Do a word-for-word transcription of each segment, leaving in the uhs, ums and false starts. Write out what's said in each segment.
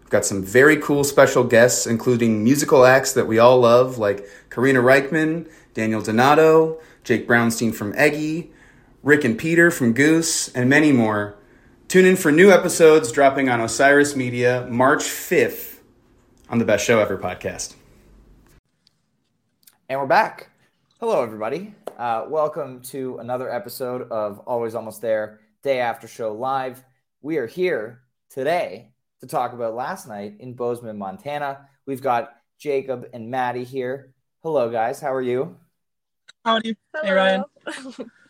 We've got some very cool special guests, including musical acts that we all love, like Karina Reichman, Daniel Donato, Jake Brownstein from Eggie, Rick and Peter from Goose, and many more. Tune in for new episodes dropping on Osiris Media March fifth on the Best Show Ever podcast. And we're back. Hello, everybody. Uh, welcome to another episode of Always Almost There, Day After Show Live. We are here today to talk about last night in Bozeman, Montana. We've got Jacob and Maddie here. Hello, guys. How are you? How are you? Hello. Hey, Ryan.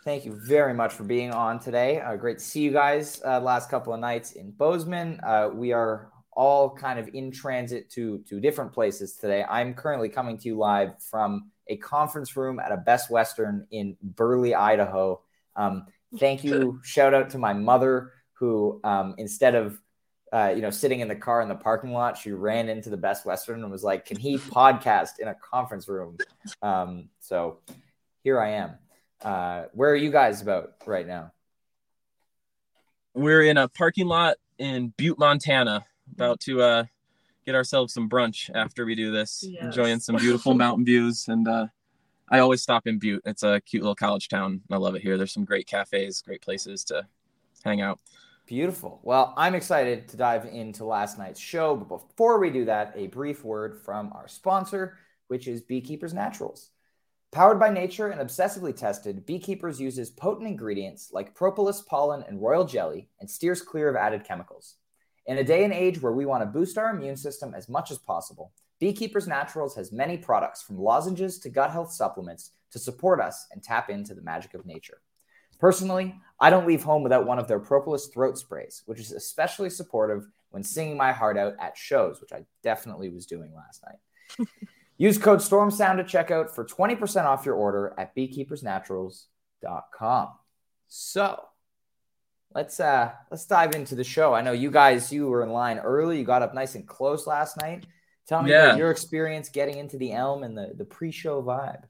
Thank you very much for being on today. Uh, great to see you guys. Uh, last couple of nights in Bozeman. Uh, we are all kind of in transit to, to different places today. I'm currently coming to you live from a conference room at a Best Western in Burley, Idaho. Um, thank you. Shout out to my mother who, um, instead of, uh, you know, sitting in the car in the parking lot, she ran into the Best Western and was like, can he podcast in a conference room? Um, so here I am. Uh, where are you guys about right now? We're in a parking lot in Butte, Montana, about to, uh, get ourselves some brunch after we do this. Yes. Enjoying some beautiful mountain views. And uh, I always stop in Butte. It's a cute little college town. I love it here. There's some great cafes, great places to hang out. Beautiful. Well, I'm excited to dive into last night's show. But before we do that, a brief word from our sponsor, which is Beekeepers Naturals. Powered by nature and obsessively tested, Beekeepers uses potent ingredients like propolis, pollen, and royal jelly and steers clear of added chemicals. In a day and age where we want to boost our immune system as much as possible, Beekeepers Naturals has many products from lozenges to gut health supplements to support us and tap into the magic of nature. Personally, I don't leave home without one of their propolis throat sprays, which is especially supportive when singing my heart out at shows, which I definitely was doing last night. Use code STORMSOUND at checkout for twenty percent off your order at beekeepers naturals dot com. So, Let's uh let's dive into the show. I know you guys, you were in line early. You got up nice and close last night. Tell me yeah. about your experience getting into the Elm and the, the pre-show vibe.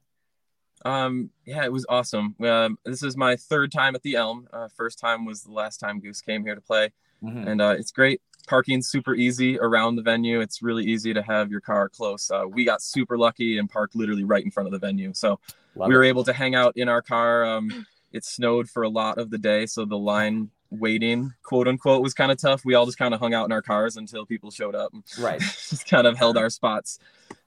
Um, yeah, it was awesome. Um, this is my third time at the Elm. Uh, first time was the last time Goose came here to play. Mm-hmm. And uh, it's great. Parking's super easy around the venue. It's really easy to have your car close. Uh, we got super lucky and parked literally right in front of the venue. So Love we it. were able to hang out in our car. Um, it snowed for a lot of the day, so the line waiting, quote unquote, was kind of tough. We all just kind of hung out in our cars until people showed up. Right. Just kind of held our spots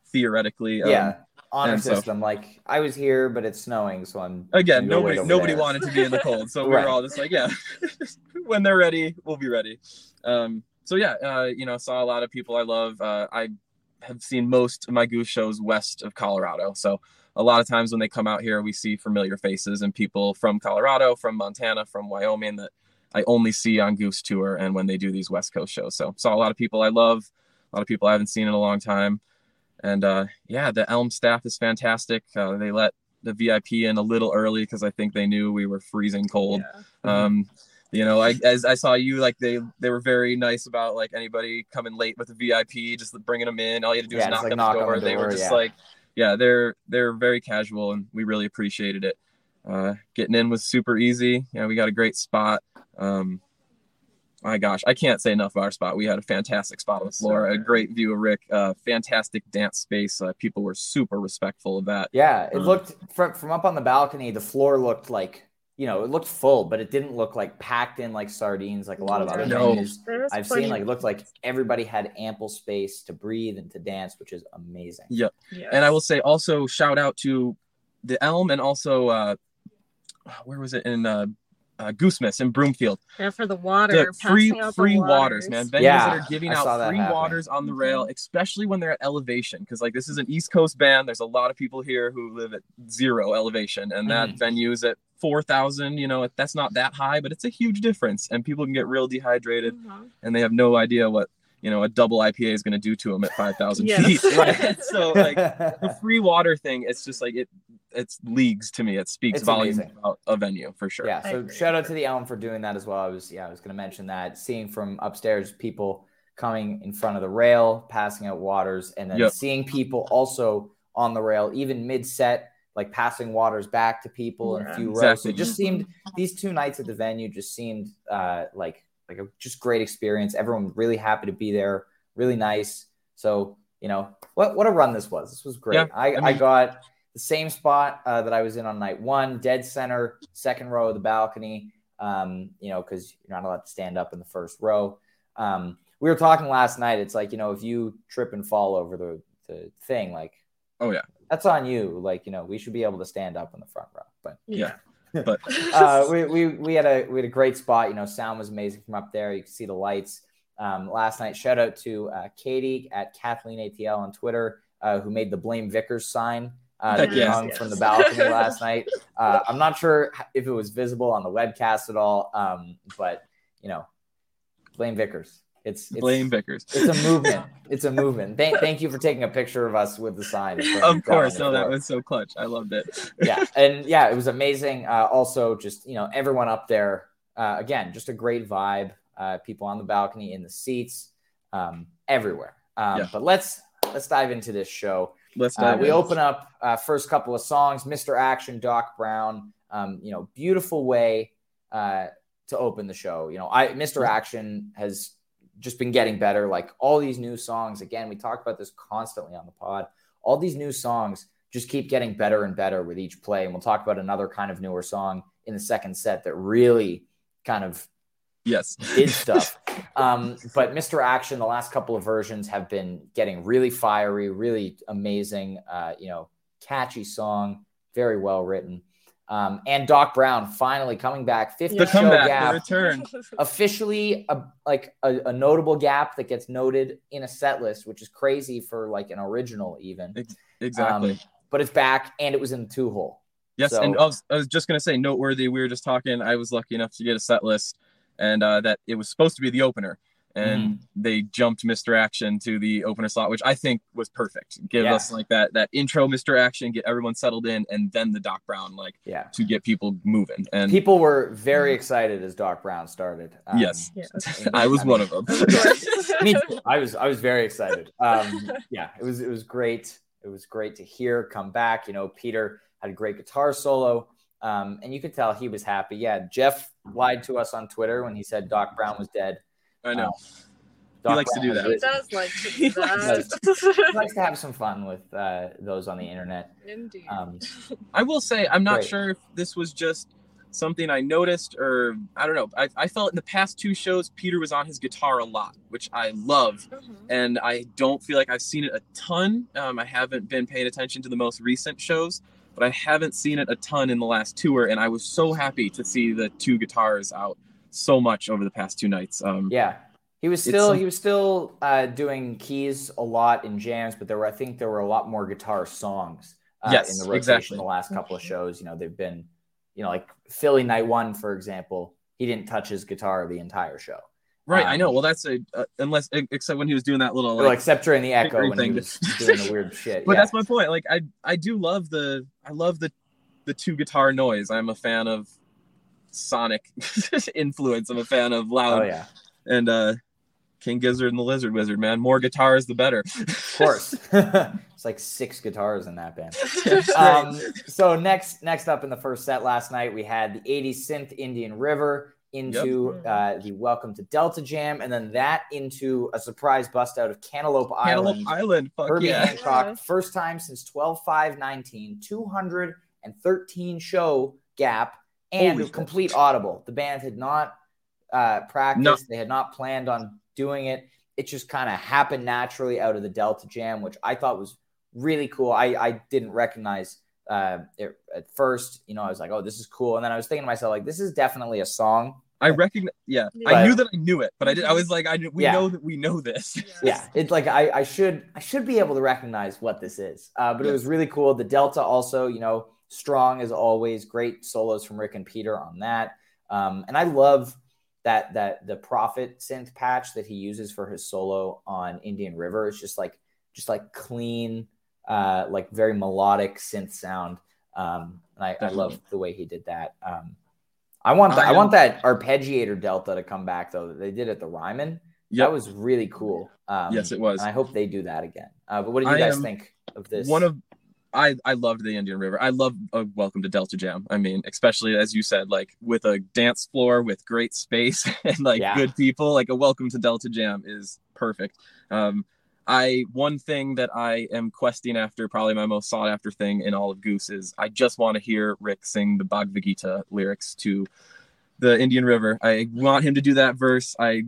theoretically. Yeah. Um, honor system. So, like, I was here, but it's snowing, so I'm again, nobody nobody there. wanted to be in the cold. So we right. were all just like, yeah, when they're ready, we'll be ready. Um, so yeah, uh, you know, saw a lot of people I love. Uh, I have seen most of my Goose shows west of Colorado. So a lot of times when they come out here, we see familiar faces and people from Colorado, from Montana, from Wyoming that I only see on Goose Tour and when they do these West Coast shows. So saw a lot of people I love, a lot of people I haven't seen in a long time. And uh, yeah, the Elm staff is fantastic. Uh, they let the V I P in a little early because I think they knew we were freezing cold. Yeah. Mm-hmm. Um, you know, I, as I saw you, like they, they were very nice about like anybody coming late with a V I P, just bringing them in. All you had to do yeah, is knock, like them knock the door. on the door. They were just yeah. like, yeah, they're they're very casual, and we really appreciated it. Uh, getting in was super easy. Yeah, we got a great spot. Um, my gosh, I can't say enough about our spot. We had a fantastic spot on the floor, a great view of Rick, uh, fantastic dance space. Uh, people were super respectful of that. Yeah, it um, looked from from up on the balcony. The floor looked like, you know, it looked full, but it didn't look like packed in like sardines, like a lot of other venues I've funny. seen. Like, it looked like everybody had ample space to breathe and to dance, which is amazing. Yep. Yes. And I will say also shout out to the Elm and also, uh, where was it in uh, uh, Goose Miss in Broomfield? They're for the water. The free out free the waters. waters, man. Venues yeah, that are giving I out free happen. waters on the rail, especially when they're at elevation. Because, like, this is an East Coast band. There's a lot of people here who live at zero elevation. And that mm. venue is at four thousand, you know, that's not that high, but it's a huge difference, and people can get real dehydrated, mm-hmm. and they have no idea what, you know, a double I P A is going to do to them at five thousand yes. feet. Right? So, like, the free water thing, it's just like, it, it's leagues to me. It speaks volumes about a venue for sure. Yeah. So shout out to the Elm for doing that as well. I was, yeah, I was going to mention that, seeing from upstairs, people coming in front of the rail, passing out waters, and then yep. seeing people also on the rail, even mid set, like passing waters back to people in yeah, a few rows. Exactly. So it just seemed, these two nights at the venue just seemed uh, like, like a just great experience. Everyone really happy to be there. Really nice. So, you know, what, what a run this was. This was great. Yeah, I, I, mean, I got the same spot uh, that I was in on night one, dead center, second row of the balcony, um, you know, cause you're not allowed to stand up in the first row. Um, we were talking last night. It's like, you know, if you trip and fall over the, the thing, like, oh yeah, that's on you. Like, you know, we should be able to stand up in the front row, but yeah, but uh, we, we, we had a, we had a great spot, you know, sound was amazing from up there. You can see the lights. Um, last night, shout out to uh, Katie at Kathleen A T L on Twitter, uh, who made the Blame Vickers sign uh, that yes, hung yes. from the balcony last night. Uh, I'm not sure if it was visible on the webcast at all. Um, but you know, Blame Vickers. It's, it's Blame Vickers. It's a movement. It's a movement. Thank, thank you for taking a picture of us with the sign. Of course. No, that was so clutch. I loved it. Yeah. And yeah, it was amazing. Uh, also just, you know, everyone up there, uh, again, just a great vibe. Uh, people on the balcony, in the seats, um, everywhere. Um, yeah. But let's, let's dive into this show. Let's dive uh, in. We open up uh, first couple of songs, Mister Action, Doc Brown, um, you know, beautiful way uh, to open the show. You know, I, Mister Action has just been getting better. Like all these new songs, again, we talk about this constantly on the pod, all these new songs just keep getting better and better with each play. And we'll talk about another kind of newer song in the second set that really kind of yes did stuff. Um, but Mister Action, the last couple of versions have been getting really fiery, really amazing, uh, you know, catchy song, very well written. Um, and Doc Brown finally coming back, fifty the show comeback, gap, the return. Officially a, like a, a notable gap that gets noted in a set list, which is crazy for like an original even. Exactly. Um, but it's back, and it was in the two hole. Yes, so, and I was, I was just gonna say noteworthy. We were just talking. I was lucky enough to get a set list, and uh, that it was supposed to be the opener, and mm-hmm. they jumped Mister Action to the opener slot, which I think was perfect. Give yeah. us like that, that intro Mister Action, get everyone settled in, and then the Doc Brown, like yeah. to get people moving. And people were very excited as Doc Brown started. Um, yes. Yeah. And, I was I mean, one of them. I mean, I was, I was very excited. Um, yeah, it was, it was great. It was great to hear come back. You know, Peter had a great guitar solo. Um, and you could tell he was happy. Yeah. Jeff lied to us on Twitter when he said Doc Brown was dead. I know. Um, he likes Brown to do that. He does like to do that. He likes to have some fun with uh, those on the internet. Indeed. Um, I will say, I'm not great. sure if this was just something I noticed or I don't know. I, I felt in the past two shows, Peter was on his guitar a lot, which I love. Mm-hmm. And I don't feel like I've seen it a ton. Um, I haven't been paying attention to the most recent shows, but I haven't seen it a ton in the last tour. And I was so happy to see the two guitars out so much over the past two nights. Um, yeah, he was still he was still uh, doing keys a lot in jams, but there were I think there were a lot more guitar songs uh, yes, in the rotation exactly. the last couple of shows. You know, they've been, you know, like Philly night one, for example, he didn't touch his guitar the entire show. Right, um, I know. Well, that's a uh, unless except when he was doing that little like, well, except during the echo when he was doing the weird shit. But yeah. that's my point. Like I I do love the I love the the two guitar noise. I'm a fan of sonic influence. I'm a fan of loud. Oh, yeah. And uh King Gizzard and the Lizard Wizard, man. More guitars, the better. Of course. It's like six guitars in that band. Um, so next next up in the first set last night, we had the eighties synth Indian River into yep. uh, the Welcome to Delta Jam, and then that into a surprise bust out of Cantaloupe Island. Cantaloupe Island, fuck Herbie yeah. Hancock, yeah. First time since twelve five nineteen, two hundred thirteen show gap, and Holy complete God. Audible. The band had not uh, practiced. No. They had not planned on doing it. It just kind of happened naturally out of the Delta Jam, which I thought was really cool. I, I didn't recognize uh, it at first. You know, I was like, oh, this is cool. And then I was thinking to myself, like, this is definitely a song. I recognize. Yeah. But, I knew that I knew it, but I did. I was like, I we yeah. know that we know this. Yeah. It's like, I, I should, I should be able to recognize what this is. Uh, but yeah. It was really cool. The Delta also, you know, strong as always, great solos from Rick and Peter on that. Um, and I love that that the Prophet synth patch that he uses for his solo on Indian River is just like just like clean, uh, like very melodic synth sound. Um, and I, I love the way he did that. Um, I want the, I, I want that arpeggiator Delta to come back though. They did at the Ryman. Yep. That was really cool. Um, yes, it was. And I hope they do that again. Uh, but what did you I guys think of this? One of I, I loved the Indian River. I love a Welcome to Delta Jam. I mean, especially as you said, like with a dance floor with great space and like yeah. good people, like a Welcome to Delta Jam is perfect. Um, I one thing that I am questing after, probably my most sought after thing in all of Goose is I just want to hear Rick sing the Bhagavad Gita lyrics to the Indian River. I want him to do that verse. I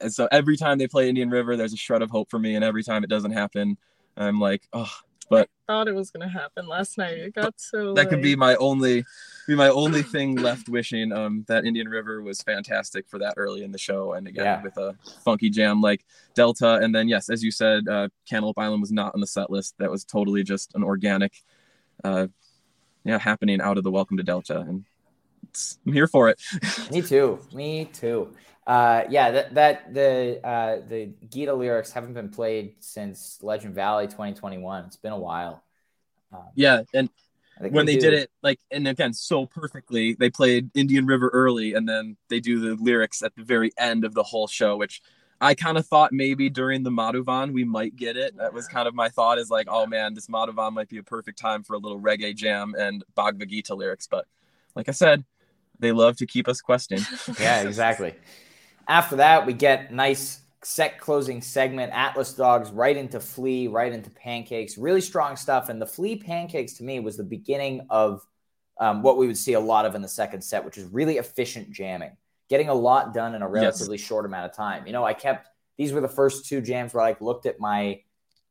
and so every time they play Indian River, there's a shred of hope for me, and every time it doesn't happen, I'm like, oh. But I thought it was going to happen last night. It got so that like... could be my only, be my only thing left wishing. Um, that Indian River was fantastic for that early in the show, and again yeah. with a funky jam like Delta. And then yes, as you said, uh, Cantaloupe Island was not on the set list. That was totally just an organic, uh, yeah, happening out of the Welcome to Delta, and it's, I'm here for it. Me too. Me too. Uh, yeah, that, that the uh, the Gita lyrics haven't been played since Legend Valley twenty twenty-one. It's been a while. Um, yeah, and when they, they did it, like, and again, so perfectly, they played Indian River early, and then they do the lyrics at the very end of the whole show, which I kind of thought maybe during the Madhuvan we might get it. That was kind of my thought is like, oh man, this Madhuvan might be a perfect time for a little reggae jam and Bhagavad Gita lyrics. But like I said, they love to keep us questing. Yeah, exactly. After that, we get nice set closing segment, Atlas Dogs, right into Flea, right into Pancakes, really strong stuff. And the Flea Pancakes to me was the beginning of um, what we would see a lot of in the second set, which is really efficient jamming, getting a lot done in a relatively yes. short amount of time. You know, I kept, these were the first two jams where I like looked at my,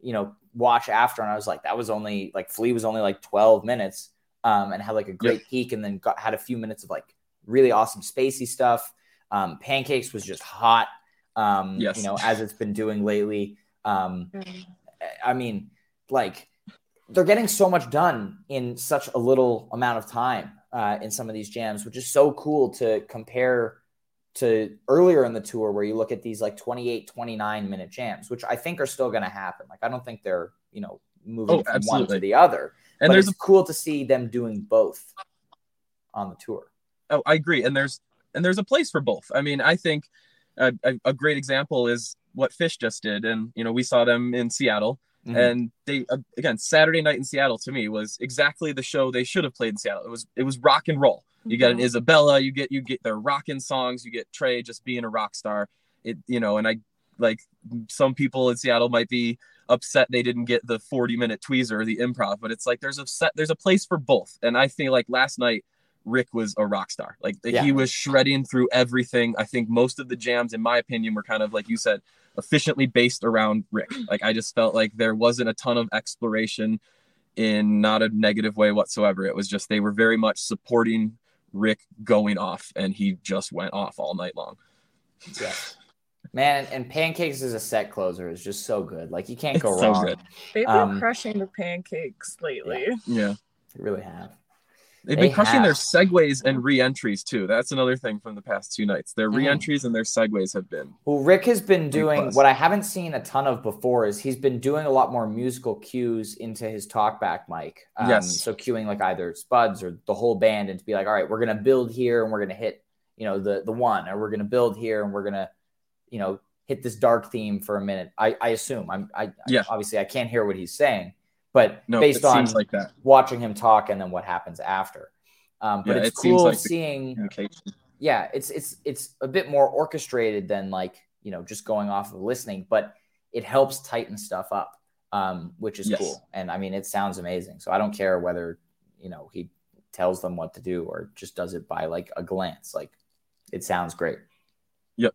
you know, watch after, and I was like, that was only like Flea was only like twelve minutes um, and had like a great yep. peak, and then got, had a few minutes of like really awesome spacey stuff. Um, Pancakes was just hot, um, yes. you know, as it's been doing lately. Um, I mean, like, they're getting so much done in such a little amount of time uh, in some of these jams, which is so cool to compare to earlier in the tour where you look at these, like, twenty-eight, twenty-nine minute jams, which I think are still going to happen. Like, I don't think they're, you know, moving oh, from absolutely. one to the other. And but there's it's cool to see them doing both on the tour. Oh, I agree. And there's... And there's a place for both. I mean, I think a, a, a great example is what Fish just did. And, you know, we saw them in Seattle. Mm-hmm. And they, uh, again, Saturday night in Seattle to me was exactly the show they should have played in Seattle. It was it was rock and roll. Mm-hmm. You got an Isabella, you get you get their rockin' songs, you get Trey just being a rock star. It, you know, and I like some people in Seattle might be upset they didn't get the forty minute tweezer or the improv, but it's like there's a set, there's a place for both. And I feel like last night, Rick was a rock star. Like yeah. he was shredding through everything. I think most of the jams, in my opinion, were kind of like you said, efficiently based around Rick. Like I just felt like there wasn't a ton of exploration in not a negative way whatsoever. It was just, they were very much supporting Rick going off, and he just went off all night long. Yeah. Man, and Pancakes as a set closer is just so good. Like you can't go it's wrong. So They've um, been crushing the Pancakes lately. Yeah. yeah. They really have. They've been they crushing have. their segues and re-entries, too. That's another thing from the past two nights. Their re-entries mm. and their segues have been. Well, Rick has been doing what I haven't seen a ton of before is he's been doing a lot more musical cues into his talkback mic. Um, yes. So cueing like either Spuds or the whole band and to be like, all right, we're going to build here and we're going to hit, you know, the the one, or we're going to build here and we're going to, you know, hit this dark theme for a minute. I, I assume I'm, I, yeah. I obviously I can't hear what he's saying, but no, based on like that. watching him talk and then what happens after. Um, but yeah, it's it cool like seeing, yeah, it's, it's, it's a bit more orchestrated than like, you know, just going off of listening, but it helps tighten stuff up, um, which is yes. cool. And I mean, it sounds amazing. So I don't care whether, you know, he tells them what to do or just does it by like a glance. Like it sounds great. Yep.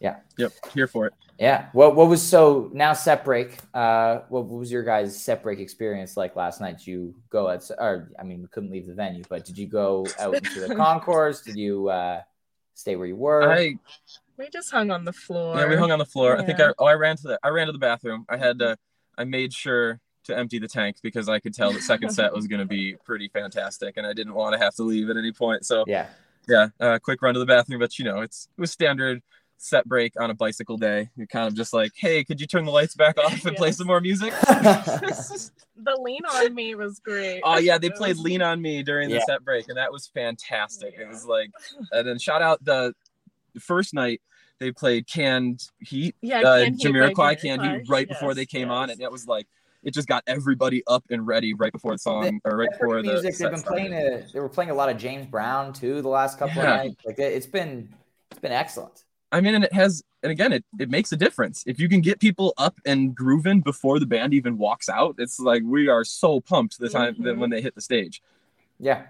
Yeah. Yep. Here for it. Yeah. What What was so now set break? Uh, what, what was your guys' set break experience like last night? Did you go at? Or I mean, we couldn't leave the venue, but did you go out into the concourse? Did you uh, stay where you were? I, we just hung on the floor. Yeah, we hung on the floor. Yeah. I think I oh I ran to the I ran to the bathroom. I had to, I made sure to empty the tank because I could tell the second set was going to be pretty fantastic, and I didn't want to have to leave at any point. So yeah, yeah, uh, quick run to the bathroom, but you know, it's it was standard. Set break on a bicycle day. You're kind of just like, hey, could you turn the lights back off and yes. play some more music? The Lean On Me was great. Oh yeah, they it played was... Lean On Me during yeah. the set break, and that was fantastic. Yeah. It was like, and then shout out the first night they played Canned Heat, yeah, uh, Canned Jamiroquai Heat Canned Heat right yes, before they came yes. on, and it was like, it just got everybody up and ready right before the song they, or right before the music. They've been playing a, they were playing a lot of James Brown too the last couple yeah. of nights. Like it, it's been, it's been excellent. I mean, and it has, and again, it, it makes a difference. If you can get people up and grooving before the band even walks out, it's like we are so pumped the time mm-hmm. that when they hit the stage. Yeah,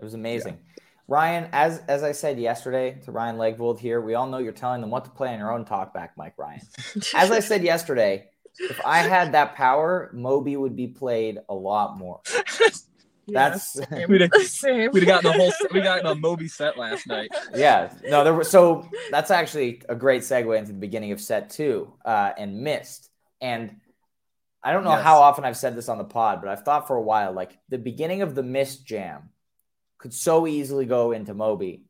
it was amazing. Yeah. Ryan, as as I said yesterday to Ryan Legvold here, we all know you're telling them what to play on your own talkback, Mike Ryan. As I said yesterday, if I had that power, Moby would be played a lot more. That's yeah, we'd have, we'd have gotten a whole we got a Moby set last night. Yeah, no, there were so that's actually a great segue into the beginning of set two uh, and missed. And I don't know yes. how often I've said this on the pod, but I've thought for a while like the beginning of the missed jam could so easily go into Moby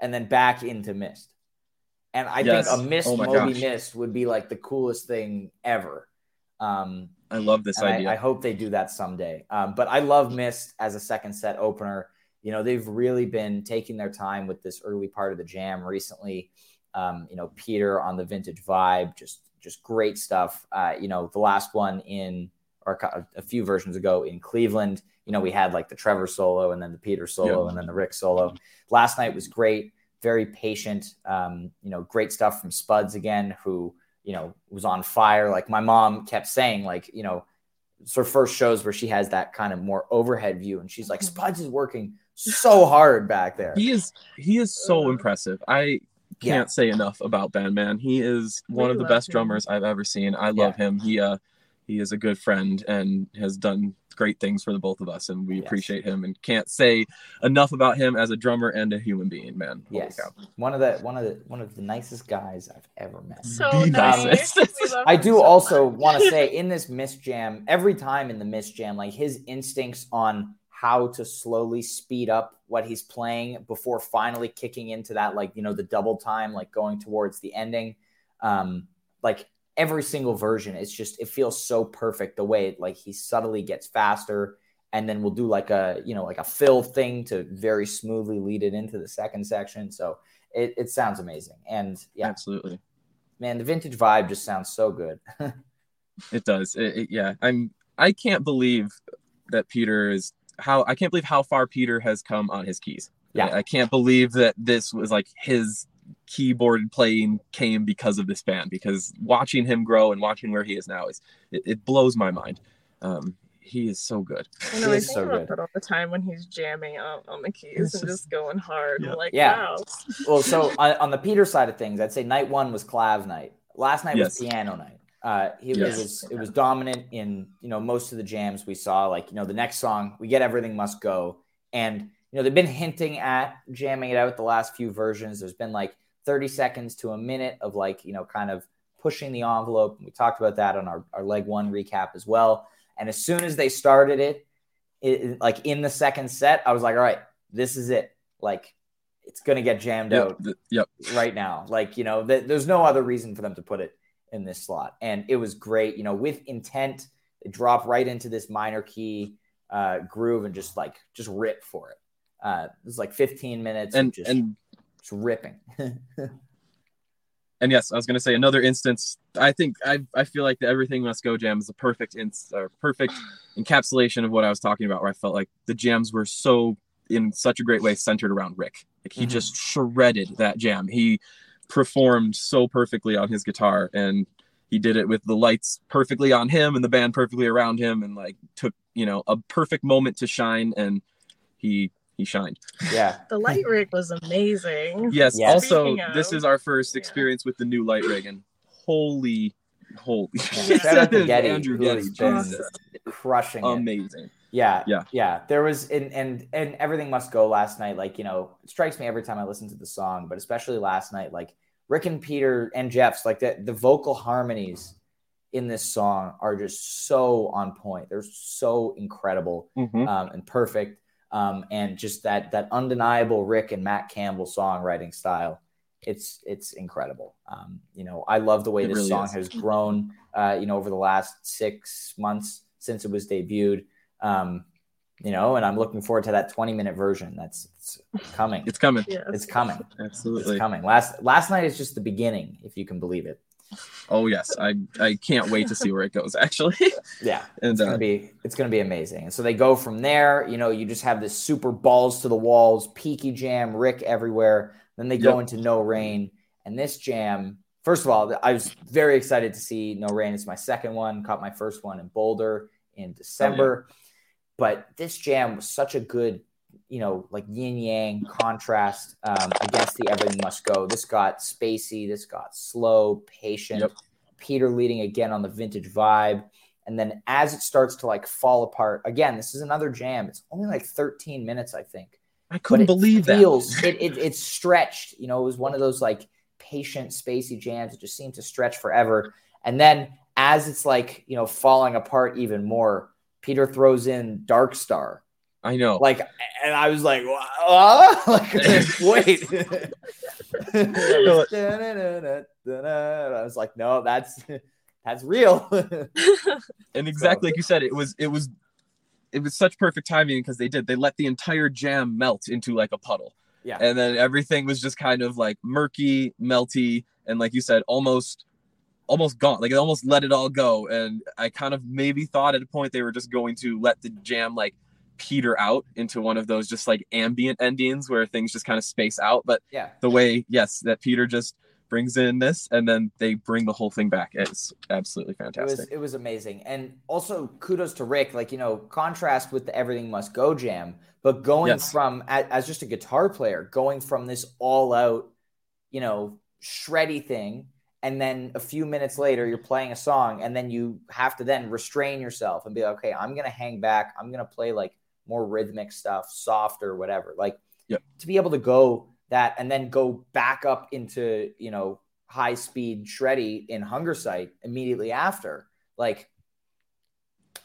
and then back into missed. And I yes. think a missed oh Moby gosh. missed would be like the coolest thing ever. Um, I love this and idea. I, I hope they do that someday. Um, but I love Mist as a second set opener. You know, they've really been taking their time with this early part of the jam recently. Um, you know, Peter on the vintage vibe, just just great stuff. Uh, you know, the last one in or a few versions ago in Cleveland, you know, we had like the Trevor solo and then the Peter solo yep. and then the Rick solo. Last night was great, very patient. Um, you know, great stuff from Spuds again, who you know, was on fire. Like my mom kept saying, like, you know, it's her first shows where she has that kind of more overhead view. And she's like, Spuds is working so hard back there. He is, he is so impressive. I can't yeah. say enough about Ben, man. He is one we of the best him. drummers I've ever seen. I love yeah. him. He, uh, he is a good friend and has done great things for the both of us. And we yes. appreciate him and can't say enough about him as a drummer and a human being, man. Holy yes. cow. One of the, one of the, one of the nicest guys I've ever met. So the nicest. Um, I do so also want to say in this missed jam, every time in the missed jam, like his instincts on how to slowly speed up what he's playing before finally kicking into that, like, you know, the double time, like going towards the ending. Um, like, every single version, it's just, it feels so perfect the way it, like he subtly gets faster and then we'll do like a, you know, like a fill thing to very smoothly lead it into the second section. So it, it sounds amazing. And yeah, absolutely, man, the vintage vibe just sounds so good. It does. It, it, yeah. I'm, I can't believe that Peter is how, I can't believe how far Peter has come on his keys. Yeah. I, I can't believe that this was like his keyboard playing came because of this band, because watching him grow and watching where he is now is it, it blows my mind. Um he is so good. I know, he I is so good all the time when he's jamming out on the keys it's and just, just going hard yeah. like yeah wow. Well, so on, on the Peter side of things, I'd say night one was clav night, last night yes. was piano night. Uh he yes. was it was dominant in, you know, most of the jams we saw. Like, you know, the next song we get Everything Must Go, and you know, they've been hinting at jamming it out the last few versions. There's been like thirty seconds to a minute of like, you know, kind of pushing the envelope. And we talked about that on our, our leg one recap as well. And as soon as they started it, it, like in the second set, I was like, all right, this is it. Like, it's going to get jammed yep, out th- yep. right now. Like, you know, th- there's no other reason for them to put it in this slot. And it was great, you know, with intent, they drop right into this minor key uh, groove and just like, just rip for it. Uh, it was like fifteen minutes and, and just and, ripping. And yes, I was going to say another instance. I think I I feel like the Everything Must Go jam is a perfect inst- or perfect encapsulation of what I was talking about, where I felt like the jams were so in such a great way centered around Rick. Like he mm-hmm. just shredded that jam. He performed so perfectly on his guitar, and he did it with the lights perfectly on him and the band perfectly around him, and like took, you know, a perfect moment to shine, and he he shined. Yeah. The light rig was amazing. Yes. Yeah. Also, of, this is our first experience yeah. with the new light rig, and holy, holy. Yeah. Shout out to Getty, Andrew Getty, crushing it. Amazing. Yeah. Yeah. Yeah. There was, and, and, and Everything Must Go last night, like, you know, it strikes me every time I listen to the song, but especially last night, like Rick and Peter and Jeff's, like the, the vocal harmonies in this song are just so on point. They're so incredible mm-hmm. um, and perfect. Um, and just that, that undeniable Rick and Matt Campbell songwriting style. It's, it's incredible. Um, you know, I love the way it this really song is. has grown, uh, you know, over the last six months since it was debuted. Um, you know, and I'm looking forward to that twenty minute version. That's it's coming. It's coming. Yes. It's coming. Absolutely. It's coming. Last, last night is just the beginning, if you can believe it. Oh yes. I, I can't wait to see where it goes, actually. Yeah. And it's uh, going to be, it's going to be amazing. And so they go from there, you know, you just have this super balls to the walls, peaky jam, Rick everywhere. Then they yep. go into No Rain, and this jam, first of all, I was very excited to see No Rain. It's my second one, caught my first one in Boulder in December. Oh, yeah. But this jam was such a good, you know, like yin-yang contrast um, against the Everything Must Go. This got spacey. This got slow, patient. Yep. Peter leading again on the vintage vibe. And then as it starts to, like, fall apart, again, this is another jam. It's only, like, thirteen minutes, I think. I couldn't believe feels, that. it, it, it's stretched. You know, it was one of those, like, patient, spacey jams. It just seemed to stretch forever. And then as it's, like, you know, falling apart even more, Peter throws in Dark Star. I know. Like, and I was like, oh, like, wait. I was like, no, that's, that's real. And exactly so. Like you said, it was, it was, it was such perfect timing, because they did, they let the entire jam melt into like a puddle. Yeah. And then everything was just kind of like murky, melty. And like you said, almost almost gone. Like, it almost let it all go. And I kind of maybe thought at a point they were just going to let the jam like peter out into one of those just like ambient endings where things just kind of space out. But yeah, the way, yes, that Peter just brings in this, and then they bring the whole thing back. It's absolutely fantastic. It was, it was amazing. And also kudos to Rick, like, you know, contrast with the Everything Must Go jam, but going yes. from, as just a guitar player, going from this all out, you know, shreddy thing, and then a few minutes later, you're playing a song, and then you have to then restrain yourself and be like, okay, I'm going to hang back. I'm going to play like more rhythmic stuff, softer, whatever. Like yep. to be able to go that and then go back up into, you know, high speed shreddy in Hunger Sight immediately after. Like,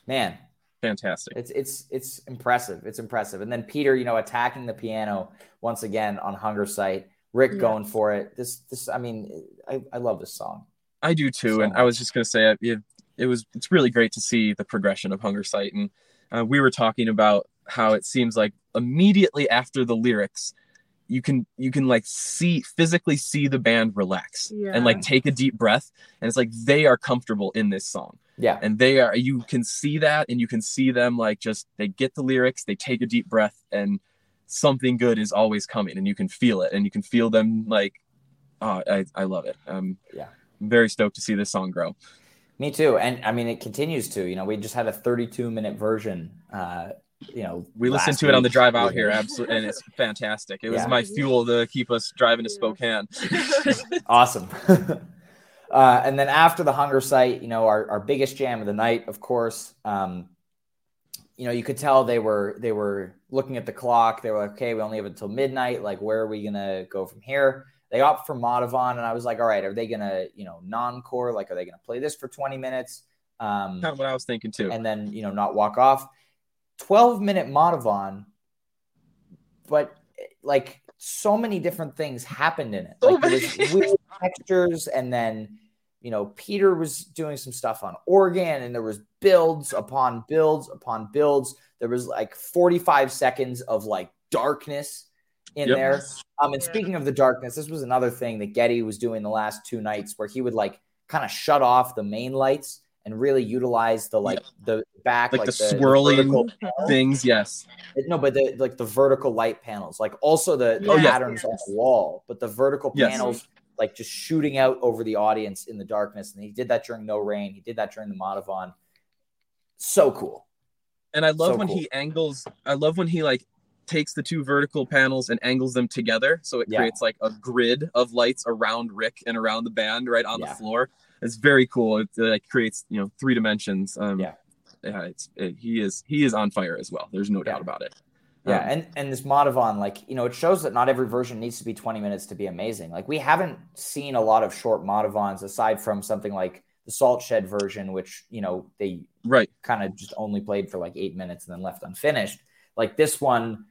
man, fantastic. It's, it's, it's impressive. It's impressive. And then Peter, you know, attacking the piano once again on Hunger Sight. Rick yeah. going for it. This, this. I mean, I, I love this song. I do too. So. And I was just gonna say, it, it was. It's really great to see the progression of Hunger Sight. And uh, we were talking about how it seems like immediately after the lyrics, you can you can like see physically see the band relax yeah. and like take a deep breath. And it's like they are comfortable in this song. Yeah. And they are. You can see that, and you can see them like just they get the lyrics, they take a deep breath, and something good is always coming, and you can feel it, and you can feel them like, oh, I, I love it. Um, yeah. I'm very stoked to see this song grow. Me too. And I mean, it continues to, you know, we just had a thirty-two minute version. Uh, you know, we listened to week. it on the drive out here. Absolutely. And it's fantastic. It yeah. was my fuel to keep us driving to Spokane. Awesome. uh, and then after the Hunger Sight, you know, our, our biggest jam of the night, of course, um, you know, you could tell they were they were looking at the clock. They were like, okay, we only have until midnight. Like, where are we going to go from here? They opt for Modavon, and I was like, all right, are they going to, you know, non-core? Like, are they going to play this for twenty minutes? Um, That's what I was thinking, too. And then, you know, not walk off. twelve-minute Modavon, but, like, so many different things happened in it. Like, there was weird textures, and then, you know, Peter was doing some stuff on organ, and there was builds upon builds upon builds. There was like forty-five seconds of like darkness in yep. there. Um, and yeah. speaking of the darkness, this was another thing that Getty was doing the last two nights, where he would like kind of shut off the main lights and really utilize the like yeah. the back, like, like the, the swirling the things. Yes. No, but the, like the vertical light panels, like also the, the oh, patterns yes. on the wall, but the vertical yes. panels, like just shooting out over the audience in the darkness. And he did that during No Rain. He did that during the Monovan. So cool. And I love so when cool. he angles, I love when he like takes the two vertical panels and angles them together. So it yeah. creates like a grid of lights around Rick and around the band right on yeah. the floor. It's very cool. It like creates, you know, three dimensions. Um, yeah. Yeah, it's, it, he is, he is on fire as well. There's no yeah. doubt about it. Yeah. Um, and, and this Modavan, like, you know, it shows that not every version needs to be twenty minutes to be amazing. Like we haven't seen a lot of short Modavans aside from something like the Salt Shed version, which, you know, they right. kind of just only played for like eight minutes and then left unfinished. Like this one,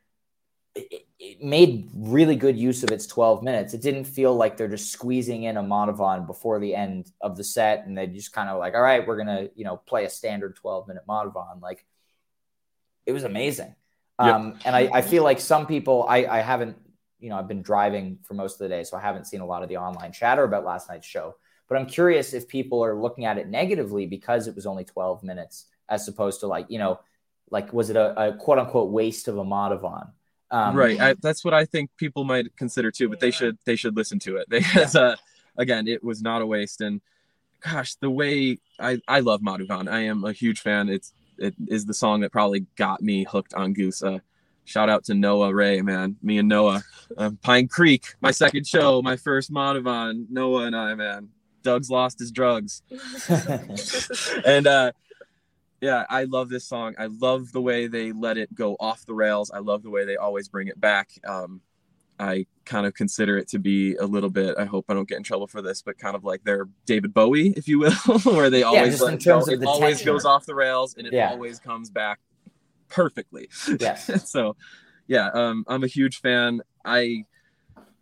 it, it made really good use of its twelve minutes. It didn't feel like they're just squeezing in a Modavan before the end of the set. And they just kind of like, all right, we're going to, you know, play a standard twelve minute Modavan. Like it was amazing. Um, and I, I feel like some people, I, I haven't, you know, I've been driving for most of the day, so I haven't seen a lot of the online chatter about last night's show. But I'm curious if people are looking at it negatively because it was only twelve minutes as opposed to like, you know, like, was it a, a quote unquote waste of a Modavan? Um, right. I, that's what I think people might consider too, but they should, they should listen to it. Because, yeah. uh, again, it was not a waste. And gosh, the way I, I love Modavan, I am a huge fan. It's, It is the song that probably got me hooked on Goose. Uh, shout out to Noah Ray, man. Me and Noah. Um, Pine Creek, my second show, my first Modavan. Noah and I, man. Doug's lost his drugs. and uh, yeah, I love this song. I love the way they let it go off the rails. I love the way they always bring it back. Um, I kind of consider it to be a little bit, I hope I don't get in trouble for this, but kind of like their David Bowie, if you will, where they always yeah, let it go. It the always tenure. goes off the rails and it yeah. always comes back perfectly. Yes. so yeah, um, I'm a huge fan. I,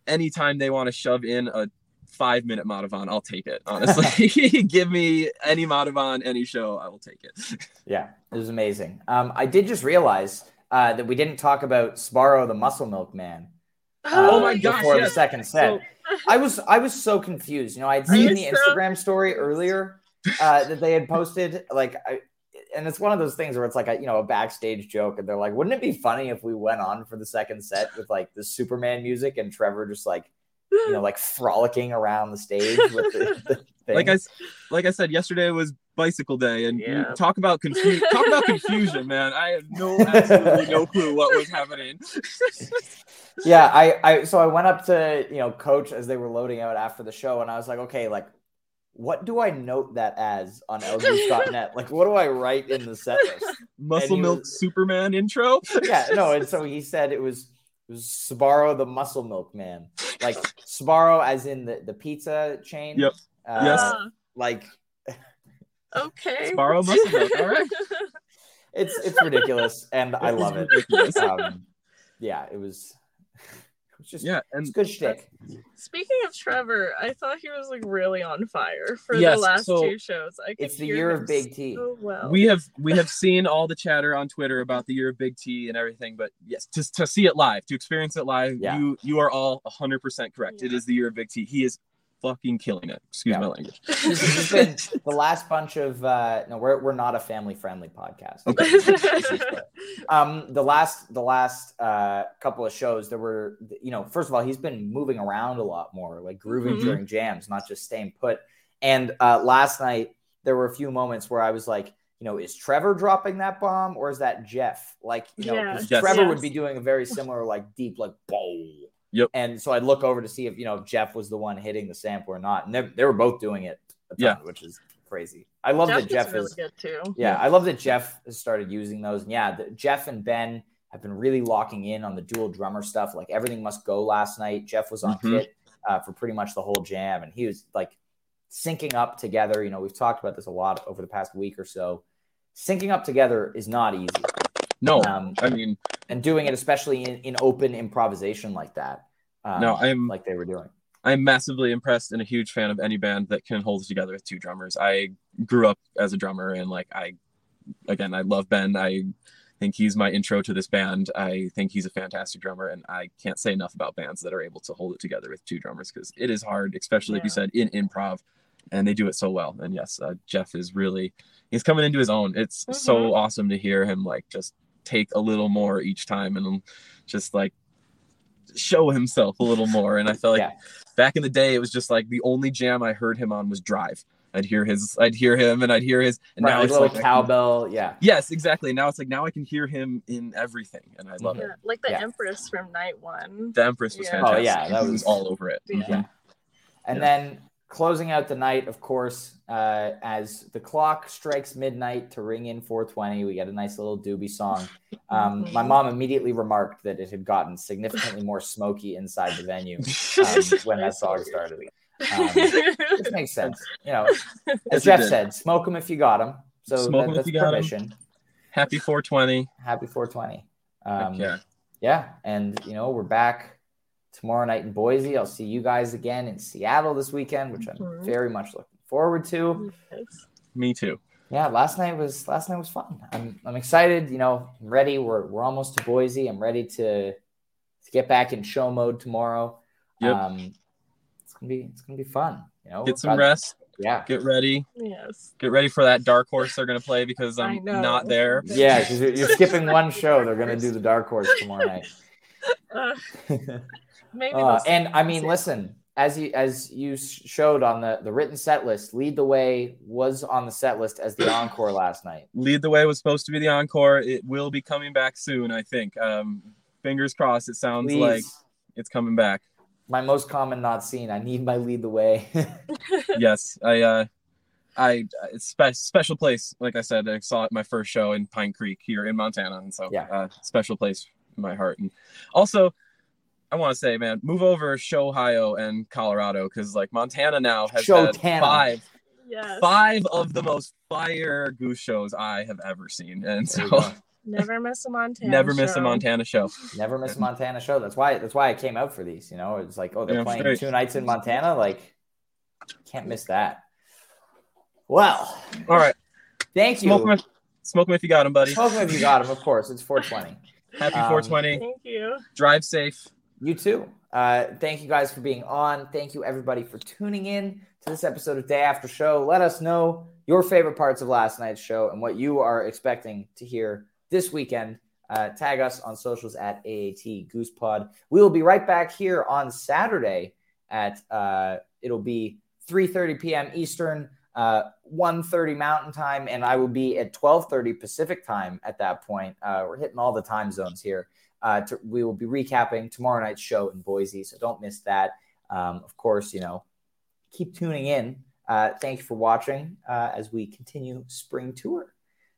anytime they want to shove in a five minute Modavan, I'll take it. Honestly, give me any Modavan, any show, I will take it. Yeah. It was amazing. Um, I did just realize uh, that we didn't talk about Sbarro, the Muscle Milk Man. Oh uh, my gosh! Before yes. the second set, so, I was I was so confused. You know, I had seen the Instagram story earlier uh, that they had posted, like, I, and it's one of those things where it's like a you know a backstage joke, and they're like, "Wouldn't it be funny if we went on for the second set with like the Superman music and Trevor just like you know like frolicking around the stage with the, the thing?" Like I like I said yesterday was bicycle day, and yeah. talk about confu- talk about confusion, man. I have no absolutely no clue what was happening. Yeah, I, I so I went up to, you know, coach as they were loading out after the show, and I was like, okay, like, what do I note that as on L G dot net? Like, what do I write in the set list? Muscle Milk was, Superman intro? Yeah, no, and so he said it was, it was Sbarro the Muscle Milk Man. Like, Sbarro as in the, the pizza chain. Yep. Uh, yes. Like. Okay. Sbarro Muscle Milk, all right. It's, it's ridiculous, and I love it. Um, yeah, it was... Just, yeah, and it's good shtick. Speaking of Trevor, I thought he was like really on fire for yes, the last so two shows. I it's the year of Big T. So well. We have we have seen all the chatter on Twitter about the year of Big T and everything, but yes, to to see it live, to experience it live, yeah. you you are all one hundred percent correct. Yeah. It is the year of Big T. He is fucking killing it. Excuse yeah. my language. This has been the last bunch of uh, no, we're we're not a family friendly podcast. Okay. um, the last the last uh, couple of shows there were, you know, first of all, he's been moving around a lot more, like grooving mm-hmm. during jams, not just staying put. And uh, last night there were a few moments where I was like, you know, is Trevor dropping that bomb or is that Jeff? Like, you know, yeah. Jeff, Trevor yes. would be doing a very similar, like deep, like boom. Yep. And so I'd look over to see if, you know, if Jeff was the one hitting the sample or not. And they, they were both doing it a ton, yeah. which is crazy. I love Jeff that Jeff is. Really is good too. Yeah, yeah, I love that Jeff has started using those. And yeah, the, Jeff and Ben have been really locking in on the dual drummer stuff. Like Everything Must Go last night, Jeff was on mm-hmm. kit uh, for pretty much the whole jam. And he was like syncing up together. You know, we've talked about this a lot over the past week or so. Syncing up together is not easy. No, um, I mean, and doing it especially in, in open improvisation like that. Um, no, I'm like they were doing. I'm massively impressed and a huge fan of any band that can hold it together with two drummers. I grew up as a drummer, and like I, again, I love Ben. I think he's my intro to this band. I think he's a fantastic drummer, and I can't say enough about bands that are able to hold it together with two drummers, because it is hard, especially, yeah. like you said, in improv, and they do it so well. And yes, uh, Jeff is really, he's coming into his own. It's mm-hmm. so awesome to hear him like just take a little more each time and just like show himself a little more. And I felt like yeah. back in the day, it was just like the only jam I heard him on was Drive. I'd hear his, I'd hear him and I'd hear his, and right, now it's like cowbell. Can, yeah. Yes, exactly. Now it's like, now I can hear him in everything. And I love yeah, it. Like the yeah. Empress from night one. The Empress was yeah. fantastic. Oh yeah. That was, was all over it. Yeah. yeah. And yeah. then closing out the night, of course, uh, as the clock strikes midnight to ring in four twenty, we get a nice little Doobie song. Um, my mom immediately remarked that it had gotten significantly more smoky inside the venue um, when that song started. Um, this makes sense, you know. As Jeff said, smoke them if you got them. So smoke that, them that's if you permission. Got them. Happy four twenty. Happy four twenty. Um, yeah, yeah, and you know we're back tomorrow night in Boise. I'll see you guys again in Seattle this weekend, which mm-hmm. I'm very much looking forward to. Yes. Me too. Yeah, last night was last night was fun. I'm I'm excited. You know, I'm ready. We're we're almost to Boise. I'm ready to to get back in show mode tomorrow. Yep. Um, Be, it's gonna be fun, you know. Get some probably, rest. Yeah. Get ready. Yes. Get ready for that Dark Horse they're gonna play, because I'm not there. Yeah, because you're, you're skipping one show. They're gonna do the Dark Horse tomorrow night. Uh, maybe. uh, and I mean, listen, as you as you showed on the the written set list, Lead the Way was on the set list as the encore last night. Lead the Way was supposed to be the encore. It will be coming back soon, I think. Um, fingers crossed. It sounds Please. like it's coming back. My most common not seen. I need my Lead the Way. Yes, I, uh, I it's spe- special place. Like I said, I saw it my first show in Pine Creek here in Montana, and so yeah, uh, special place in my heart. And also, I want to say, man, move over show Ohio and Colorado, because like Montana now has had five, yes. five of the most fire Goose shows I have ever seen, and so. Never miss a Montana Never miss show. a Montana show. Never miss a Montana show. That's why that's why I came out for these, you know. It's like, oh, they're yeah, playing straight. two nights in Montana. Like, can't miss that. Well. All right. Thank you. Smoke them if, smoke them if you got them, buddy. Smoke them if you got them, of course. It's four twenty. Happy um, four twenty. Thank you. Drive safe. You too. Uh, thank you guys for being on. Thank you, everybody, for tuning in to this episode of Day After Show. Let us know your favorite parts of last night's show and what you are expecting to hear this weekend. Uh, tag us on socials at A A T Goose Pod. We will be right back here on Saturday at, uh, it'll be three thirty p.m. Eastern, uh, one thirty Mountain Time, and I will be at twelve thirty Pacific Time at that point. Uh, we're hitting all the time zones here. Uh, to, we will be recapping tomorrow night's show in Boise, so don't miss that. Um, of course, you know, keep tuning in. Uh, thank you for watching uh, as we continue Spring Tour.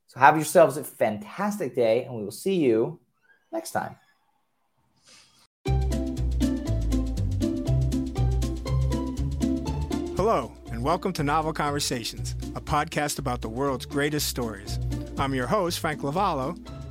So have yourselves a fantastic day, and we will see you next time. Hello, and welcome to Novel Conversations, a podcast about the world's greatest stories. I'm your host, Frank Lavallo,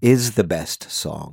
is the best song.